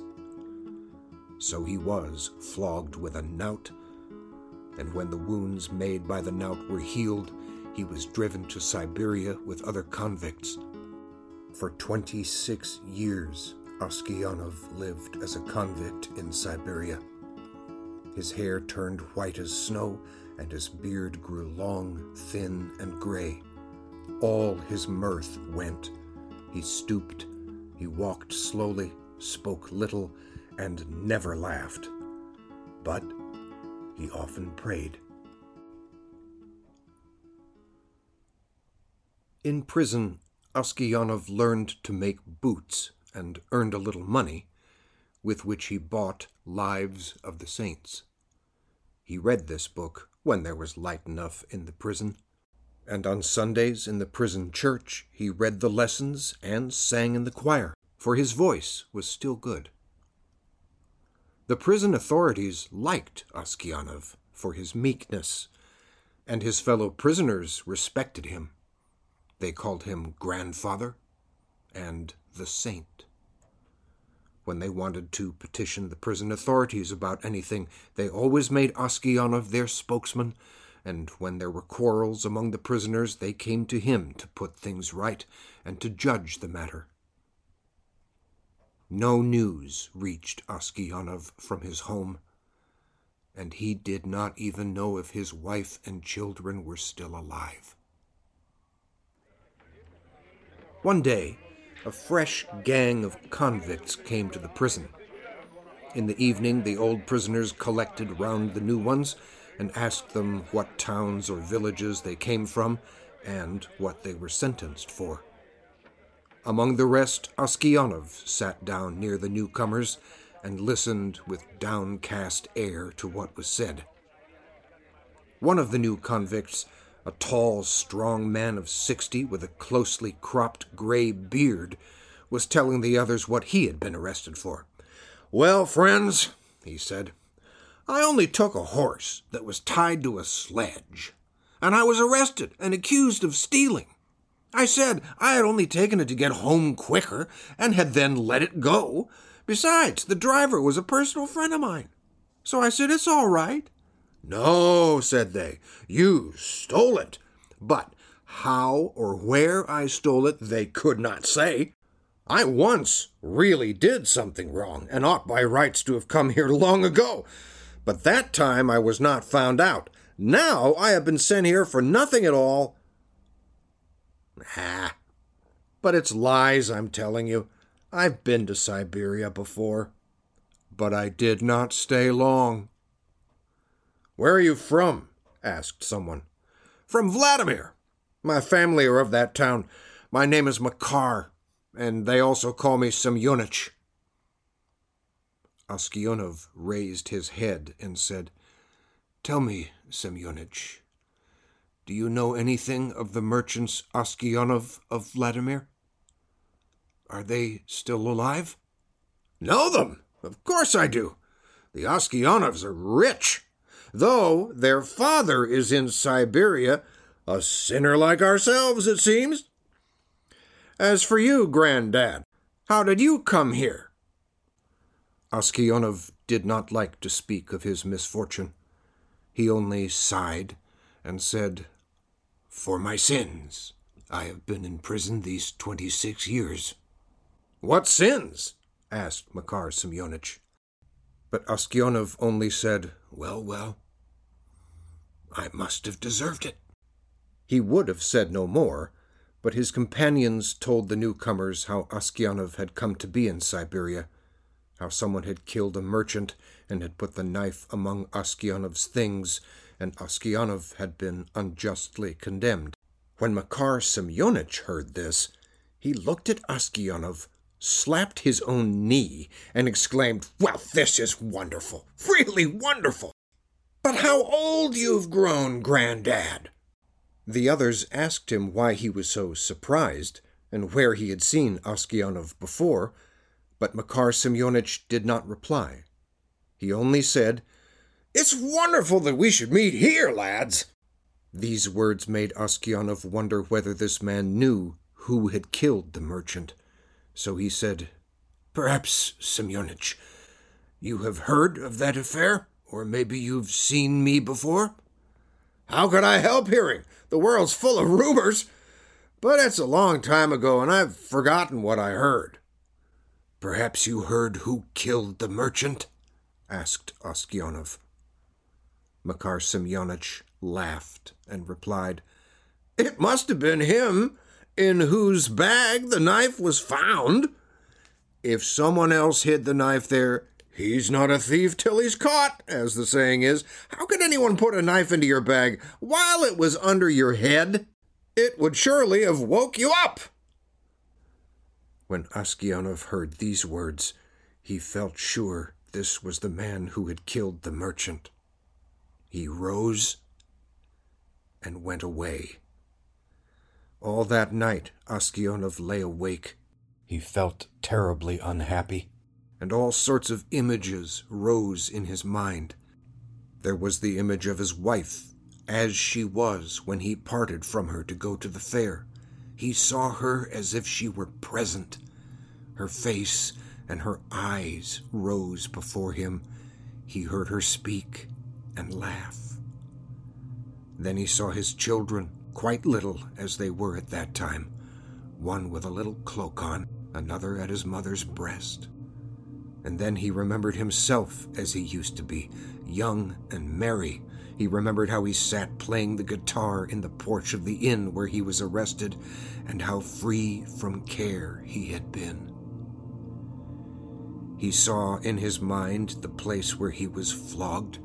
So he was flogged with a knout, and when the wounds made by the knout were healed, he was driven to Siberia with other convicts. For twenty-six years, Aksionov lived as a convict in Siberia. His hair turned white as snow, and his beard grew long, thin, and gray. All his mirth went. He stooped, he walked slowly, spoke little, and never laughed. But he often prayed. In prison, Aksionov learned to make boots and earned a little money, with which he bought Lives of the Saints. He read this book when there was light enough in the prison, and on Sundays in the prison church he read the lessons and sang in the choir, for his voice was still good. The prison authorities liked Aksionov, for his meekness, and his fellow prisoners respected him. They called him grandfather and the saint. When they wanted to petition the prison authorities about anything, they always made Aksionov their spokesman, and when there were quarrels among the prisoners, they came to him to put things right and to judge the matter. No news reached Aksionov from his home, and he did not even know if his wife and children were still alive. One day, a fresh gang of convicts came to the prison. In the evening, the old prisoners collected round the new ones and asked them what towns or villages they came from and what they were sentenced for. Among the rest, Aksionov sat down near the newcomers and listened with downcast air to what was said. One of the new convicts, a tall, strong man of sixty with a closely cropped gray beard, was telling the others what he had been arrested for. "Well, friends," he said, "I only took a horse that was tied to a sledge, and I was arrested and accused of stealing. I said I had only taken it to get home quicker and had then let it go. Besides, the driver was a personal friend of mine. So I said, it's all right." "No," said they, "you stole it." But how or where I stole it, they could not say. "I once really did something wrong and ought by rights to have come here long ago. But that time I was not found out. Now I have been sent here for nothing at all." Ah, but it's lies I'm telling you. I've been to Siberia before, but I did not stay long. "Where are you from?" asked someone. "From Vladimir. My family are of that town. My name is Makar, and they also call me Semyonich." Aksionov raised his head and said, "Tell me, Semyonich, do you know anything of the merchants Aksionov of Vladimir? Are they still alive?" "Know them? Of course I do. The Aksionovs are rich, though their father is in Siberia, a sinner like ourselves, it seems. As for you, Granddad, how did you come here?" Aksionov did not like to speak of his misfortune. He only sighed and said, "For my sins, I have been in prison these twenty-six years." "What sins?" asked Makar Semyonich. But Aksionov only said, "Well, well, I must have deserved it." He would have said no more, but his companions told the newcomers how Aksionov had come to be in Siberia, how someone had killed a merchant and had put the knife among Aksionov's things, and Aksionov had been unjustly condemned. When Makar Semyonich heard this, he looked at Aksionov, slapped his own knee, and exclaimed, "Well, this is wonderful, really wonderful! But how old you've grown, Granddad!" The others asked him why he was so surprised, and where he had seen Aksionov before, but Makar Semyonich did not reply. He only said, "It's wonderful that we should meet here, lads." These words made Aksionov wonder whether this man knew who had killed the merchant. So he said, "Perhaps, Semyonich, you have heard of that affair, or maybe you've seen me before?" "How could I help hearing? The world's full of rumors. But it's a long time ago, and I've forgotten what I heard." "Perhaps you heard who killed the merchant?" asked Aksionov. Makar Semyonich laughed and replied, "It must have been him in whose bag the knife was found. If someone else hid the knife there, he's not a thief till he's caught, as the saying is. How could anyone put a knife into your bag while it was under your head? It would surely have woke you up." When Aksionov heard these words, he felt sure this was the man who had killed the merchant. He rose and went away. All that night, Aksionov lay awake. He felt terribly unhappy, and all sorts of images rose in his mind. There was the image of his wife, as she was when he parted from her to go to the fair. He saw her as if she were present. Her face and her eyes rose before him. He heard her speak and laugh. Then he saw his children, quite little as they were at that time, one with a little cloak on, another at his mother's breast. And then he remembered himself as he used to be, young and merry. He remembered how he sat playing the guitar in the porch of the inn where he was arrested, and how free from care he had been. He saw in his mind the place where he was flogged,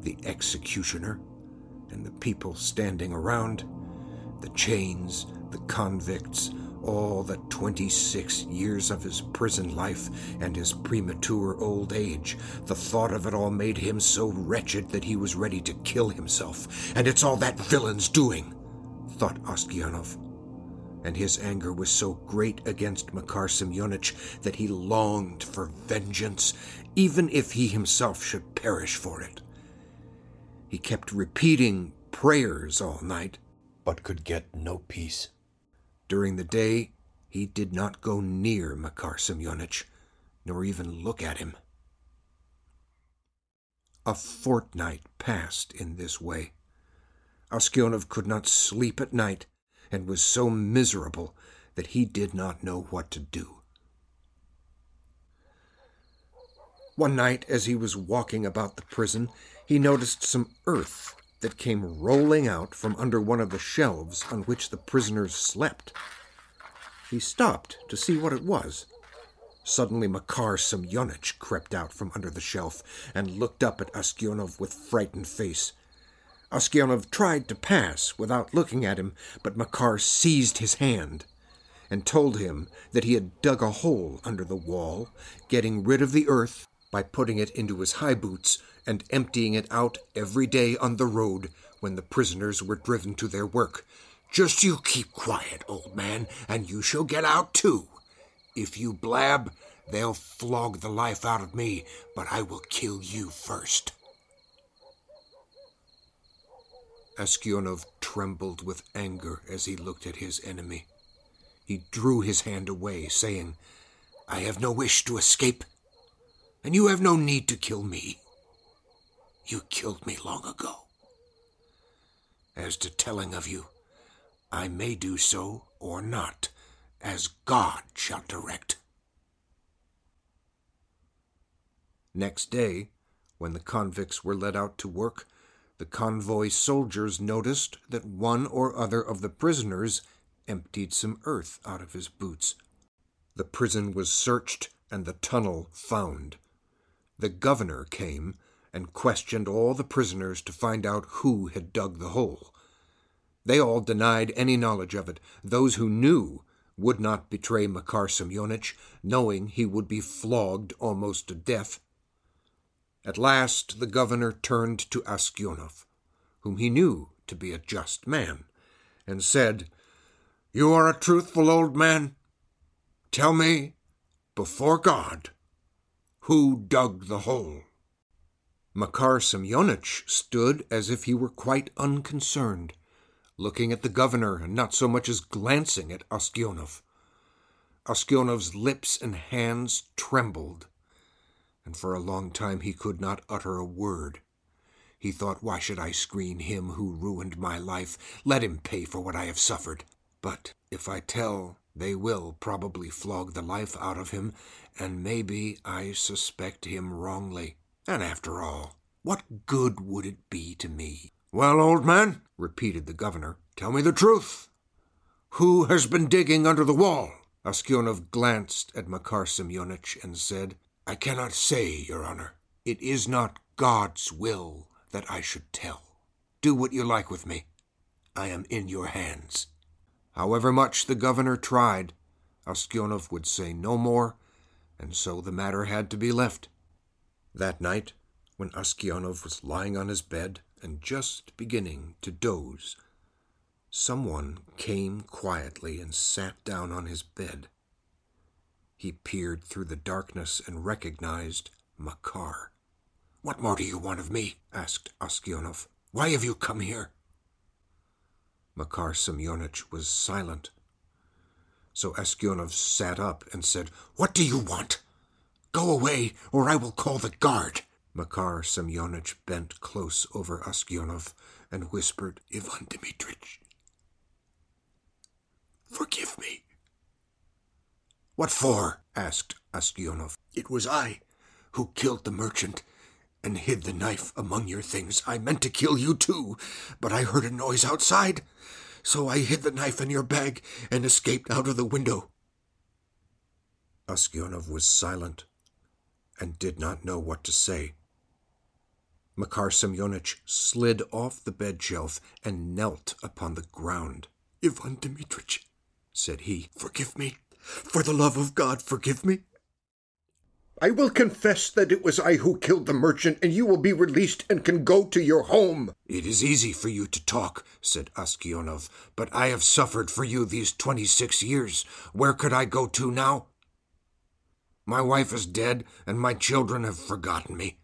the executioner, and the people standing around, the chains, the convicts, all the twenty-six years of his prison life and his premature old age. The thought of it all made him so wretched that he was ready to kill himself. And it's all that villain's doing, thought Aksionov. And his anger was so great against Makar Semyonich that he longed for vengeance, even if he himself should perish for it. He kept repeating prayers all night, but could get no peace. During the day, he did not go near Makar Semyonich, nor even look at him. A fortnight passed in this way. Aksionov could not sleep at night, and was so miserable that he did not know what to do. One night, as he was walking about the prison, he noticed some earth that came rolling out from under one of the shelves on which the prisoners slept. He stopped to see what it was. Suddenly Makar Semyonich crept out from under the shelf and looked up at Aksionov with frightened face. Aksionov tried to pass without looking at him, but Makar seized his hand and told him that he had dug a hole under the wall, getting rid of the earth by putting it into his high boots and emptying it out every day on the road when the prisoners were driven to their work. "Just you keep quiet, old man, and you shall get out too. If you blab, they'll flog the life out of me, but I will kill you first." Aksionov trembled with anger as he looked at his enemy. He drew his hand away, saying, "I have no wish to escape, and you have no need to kill me. You killed me long ago. As to telling of you, I may do so or not, as God shall direct." Next day, when the convicts were led out to work, the convoy soldiers noticed that one or other of the prisoners emptied some earth out of his boots. The prison was searched and the tunnel found. The governor came and questioned all the prisoners to find out who had dug the hole. They all denied any knowledge of it. Those who knew would not betray Makar Semyonich, knowing he would be flogged almost to death. At last the governor turned to Aksionov, whom he knew to be a just man, and said, "You are a truthful old man. Tell me, before God, who dug the hole?" Makar Semyonich stood as if he were quite unconcerned, looking at the governor and not so much as glancing at Aksionov. Aksionov's lips and hands trembled, and for a long time he could not utter a word. He thought, "Why should I screen him who ruined my life? Let him pay for what I have suffered. But if I tell, they will probably flog the life out of him, and maybe I suspect him wrongly. And after all, what good would it be to me?" "Well, old man," repeated the governor, "tell me the truth. Who has been digging under the wall?" Aksionov glanced at Makar Semyonich and said, "I cannot say, Your Honor. It is not God's will that I should tell. Do what you like with me. I am in your hands." However much the governor tried, Aksionov would say no more, and so the matter had to be left. That night, when Aksionov was lying on his bed and just beginning to doze, someone came quietly and sat down on his bed. He peered through the darkness and recognized Makar. "What more do you want of me?" asked Aksionov. "Why have you come here?" Makar Semyonich was silent. So Aksionov sat up and said, "What do you want? Go away, or I will call the guard." Makar Semyonich bent close over Aksionov and whispered, "Ivan Dmitrich, forgive me." "What for?" asked Aksionov. "It was I who killed the merchant and hid the knife among your things. I meant to kill you too, but I heard a noise outside, so I hid the knife in your bag and escaped out of the window." Aksionov was silent and did not know what to say. Makar Semyonich slid off the bed-shelf and knelt upon the ground. "Ivan Dmitrich," said he, "forgive me. For the love of God, forgive me. I will confess that it was I who killed the merchant, and you will be released and can go to your home." "It is easy for you to talk," said Aksionov, "but I have suffered for you these twenty-six years. Where could I go to now? My wife is dead, and my children have forgotten me.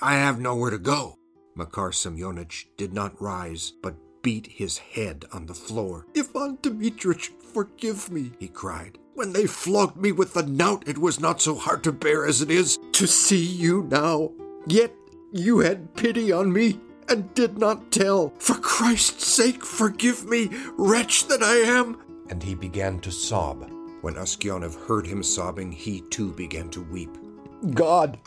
I have nowhere to go." Makar Semyonich did not rise, but beat his head on the floor. "Ivan Dmitrich, forgive me," he cried. "When they flogged me with the knout, it was not so hard to bear as it is to see you now. Yet you had pity on me and did not tell. For Christ's sake, forgive me, wretch that I am." And he began to sob. When Aksionov heard him sobbing, he too began to weep. "God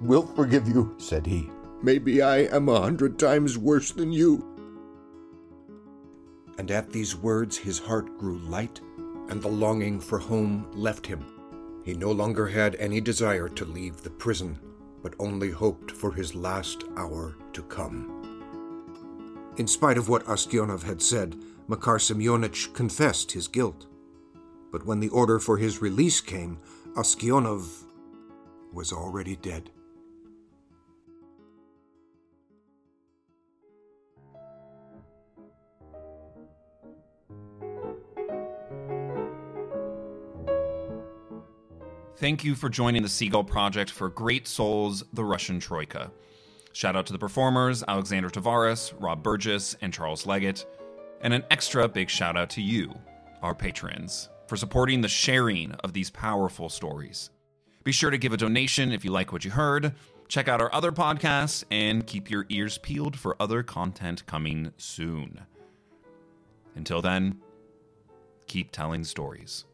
will forgive you," said he. "Maybe I am a hundred times worse than you." And at these words his heart grew light, and the longing for home left him. He no longer had any desire to leave the prison, but only hoped for his last hour to come. In spite of what Aksionov had said, Makar Semyonich confessed his guilt. But when the order for his release came, Aksionov was already dead. Thank you for joining the Seagull Project for Great Souls, the Russian Troika. Shout out to the performers, Alexandra Tavares, Rob Burgess, and Charles Leggett. And an extra big shout out to you, our patrons, for supporting the sharing of these powerful stories. Be sure to give a donation if you like what you heard. Check out our other podcasts and keep your ears peeled for other content coming soon. Until then, keep telling stories.